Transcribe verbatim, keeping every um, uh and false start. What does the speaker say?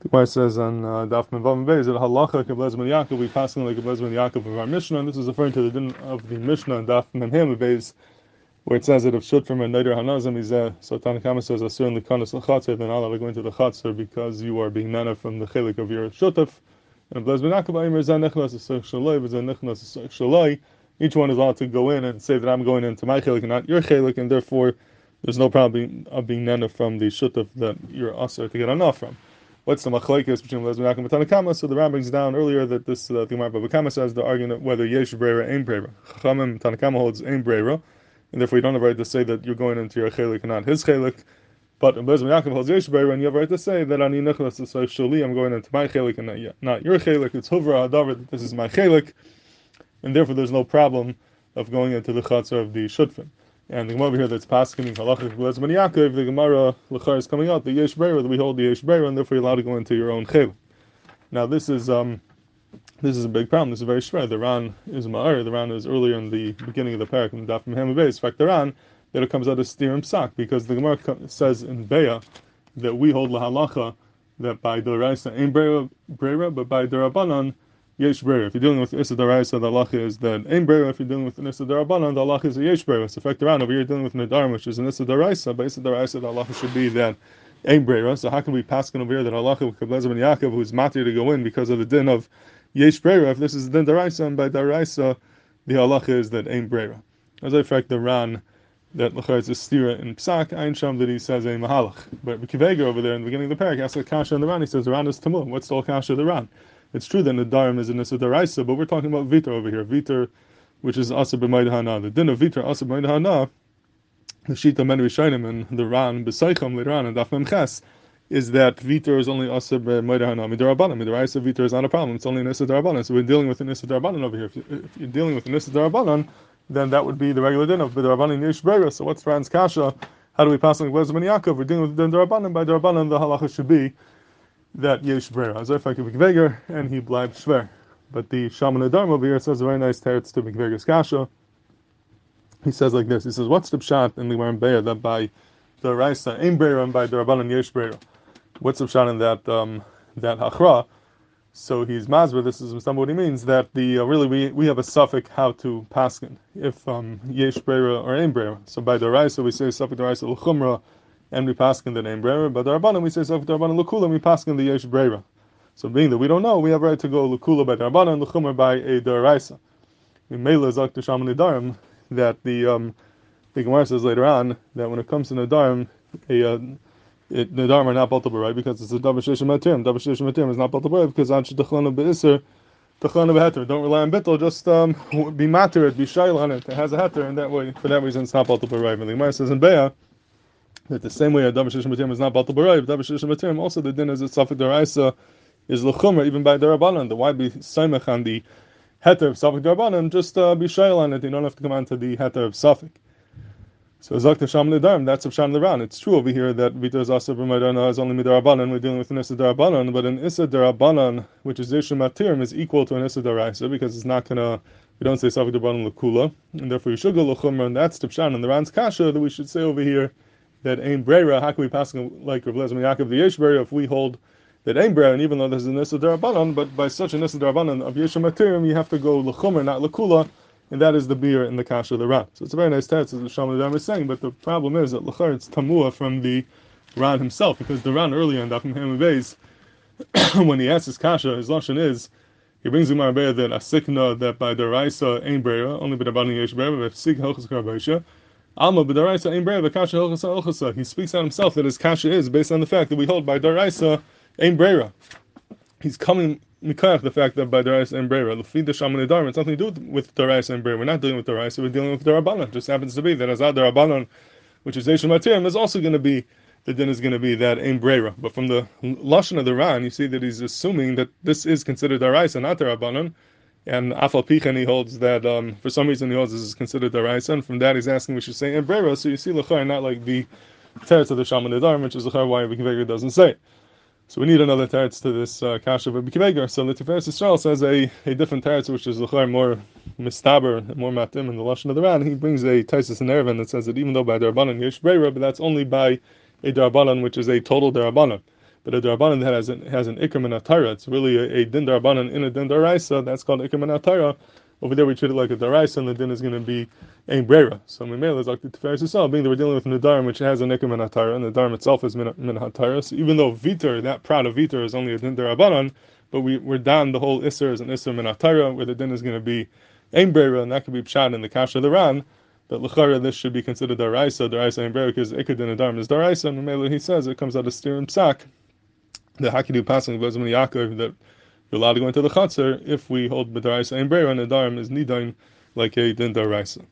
The Gemara says on Dafman uh, Vambeis that halacha k'L'Razmi Yaakov, we pass on like L'Razmi Yaakov of our Mishnah, and this is referring to the din of the Mishnah and Dafman Minhimabes, where it says that if shut from a Naira Hanazam, he's a Satanakama says asur in the Khanas al-Khatsah, then Allah will go into the chatzir because you are being nana from the chelek of your shutif. And each one is allowed to go in and say that I'm going into my chilik and not your chilik, and therefore there's no problem of being nana from the shutif that you're asur to get anah from. What's the machlekes between L'Razmi Yaakov and Tana Kama? So the Ram brings down earlier that this uh, the Gemara Baba Kama says the argument whether yesh breira ain breira. Chachamim Tana Kama holds ain breira, and therefore you don't have a right to say that you're going into your chilik and not his chilik. But L'Razmi Yaakov holds yesh breira, and you have a right to say that ani nechlas shuli, I'm going into my chilik and not your chilik. It's huvra hadavar that this is my chilik, and therefore there's no problem of going into the chatzar of the shutfin. And the Gemara over here that's paskening halachic L'Razmi Yaakov, the Gemara l'chora is coming out the yesh breira, that we hold the yesh breira, and therefore you're allowed to go into your own chel. Now this is um, this is a big problem. This is very shver. The Ran is ma'ar. The Ran is earlier in the beginning of the parak in Dafim Hamabes. In fact, the Ran that it comes out as steerim psak, because the Gemara says in beya that we hold lahalacha that by daraisa ain breira, but by Darabbanan yesh breira. If you're dealing with issa daraisa, the halacha is that ain breira. If you're dealing with Nesu Darabbanan, the halacha is a yesh breira. So, fact around over here, dealing with nedarim, which is an issa daraisa, but issa daraisa, the halacha should be that ain breira. So, how can we pass over here that halacha with L'Razmi Yaakov, who's matir to go in because of the din of yesh breira? If this is the din daraisa, and by daraisa, the halacha is that ain breira. As I fact, the Ran that l'chora is a stira in psak, ain sham that he says a mahalach. But Kivega over there in the beginning of the parak asks the kasha and the Ran. He says the Ran is tamul. What's the kasha of the Ran? It's true that nedarim is an issa daraisa, but we're talking about Viter over here. Viter, which is Asa B'mayda Ha'ana. The din of Viter, Asa B'mayda Ha'ana, the shita men rishayim and the Ran b'seicham later on in Dafim Ches, is that Viter is only Asa B'mayda Ha'ana midarabbanan. Midaraisa Viter is not a problem. It's only an issa darabanan. So we're dealing with an issa darabanan over here. If, you, if you're dealing with an issa darabanan, then that would be the regular din of b'darabbanan yesh breira. So what's Ran's kasha? How do we pass on L'Razmi Yaakov? We're dealing with the din darabanan. By darabanan, the halacha should be that yesh breira. As if I could be kveger, and he bleibt shver. But the Shaman over here says a very nice teretz to kveger's kasha. He says like this. He says, "What's the pshat in the Gemara beya that by the ra'isa ain breira and by the Rabbanan yesh breira? What's the pshat in that um, that hachra?" So he's masber. This is what he means that the uh, really we we have a suffix how to paskin if um, yesh breira or ain breira. So by the ra'isa we say suffix the ra'isa l'chumra, and we pass in the name breira, but Darabbanan we say so Darabbanan l'kula, and we pass in the yesh breira. So being that we don't know, we have right to go l'kula by Darabbanan and l'chumra by a daraisa. In Mela Zak to Shaman Nedarim, that the um, the Gemara says later on that when it comes to Nedarim, a uh, it, Nedarim are not baltabur, right? Because it's a davashishim matirim. Davashishim matirim is not baltabur because anshe tachlana beiser, tachlana beheter. Don't rely on bittul, just um, be matir, be shayl on it. It has a heter, and that way, for that reason, it's not baltabur, right? And the Gemara says in Be'ah, that the same way a davar shishim matirim is not batal b'rayv, davar shishim matirim also the din is a suffix daraisa is l'chumra even by Darabbanan. The why be saimach on the heter of suffix Darabbanan, just uh, be shayl on it. You don't have to come on to the heter of suffix. So zok t'sham l'darim, that's of sham l'ran. It's true over here that vita is asa b'maydana is only midarabbanan. We're dealing with an issa darabanan, but an issa darabanan which is yesh matirim is equal to an issa daraisa because it's not gonna. We don't say suffix darabanan l'kula, and therefore you should go l'chumra, and that's t'shan and the Ran's kasha that we should say over here. That ain breira, how can we pass like Rav L'Razmi Yaakov the yesh breira if we hold that ain breira, and even though there's an issa darabanan, but by such an issa darabanan of yesh matirim, you have to go l'chumra, not l'kula, and that is the beer in the kasha of the Ran. So it's a very nice text, as the Shaman Nedarim is saying, but the problem is that l'chor it's tamua from the Ran himself, because the Ran earlier in Dafim Hamibes, when he asks his kasha, his lashon is he brings him a beer that asikna that by the raisa ain breira only by the darabanan yesh breira, but sig halchus karbaisha. Alma b'daraisa ain breira v'kasha hilchasa hilchasa. He speaks on himself that his kasha is based on the fact that we hold by daraisa ain breira. He's coming mikayach the fact that by daraisa ain breira l'fi the Shaman Nedarim. It's nothing to do with daraisa ain breira. We're not dealing with daraisa. We're dealing with darabanan. Just happens to be that azad darabanan, which is yesh matirim, is also going to be the din is going to be that ain breira. But from the lashon of the Ran, you see that he's assuming that this is considered daraisa, not darabanan. And Afal Pichen he holds that um, for some reason he holds this is considered daraisa, and from that he's asking we should say ain breira. So you see l'chor not like the teretz of the Shaman Nedarim, which is l'chor why Rabbi Kiveger doesn't say it. So we need another teretz to this uh, kasha of Rabbi Kiveger. So L'Tiferes Yisrael says a, a different teretz which is l'chor more mistaber, more matim in the lashon of the Ran. He brings a taisus and erevin that says that even though by darabanan yesh breira, but that's only by a darabanan which is a total darabanan. But a Darabbanan that has an, has an Ikram and a Taira, it's really a, a Din Darabbanan in a Din Daraisa, that's called Ikram and a Taira. Over there we treat it like a Daraisa, and the Din is going to be ain breira. So Mimela is like the Tiferes Yisrael, being that we're dealing with nedarim, which has an Ikram and a Taira, and the darim itself is min, min ha-taira. So even though Viter, that proud of Viter, is only a Din Darabbanan, but we, we're down the whole Isser as an Isser min ha-taira, where the Din is going to be ain breira, and that could be pshat in the kasha of the Ran. That l'chora, this should be considered daraisa, daraisa ain breira, because ikudin adarim is daraisa, and Mimela, he says, it comes out of steer and psak. The Hakidu passing of L'Razmi Yaakov that you're allowed to go into the chatzir if we hold b'daraisa ain breira and the darim is nidaim like a din daraisa.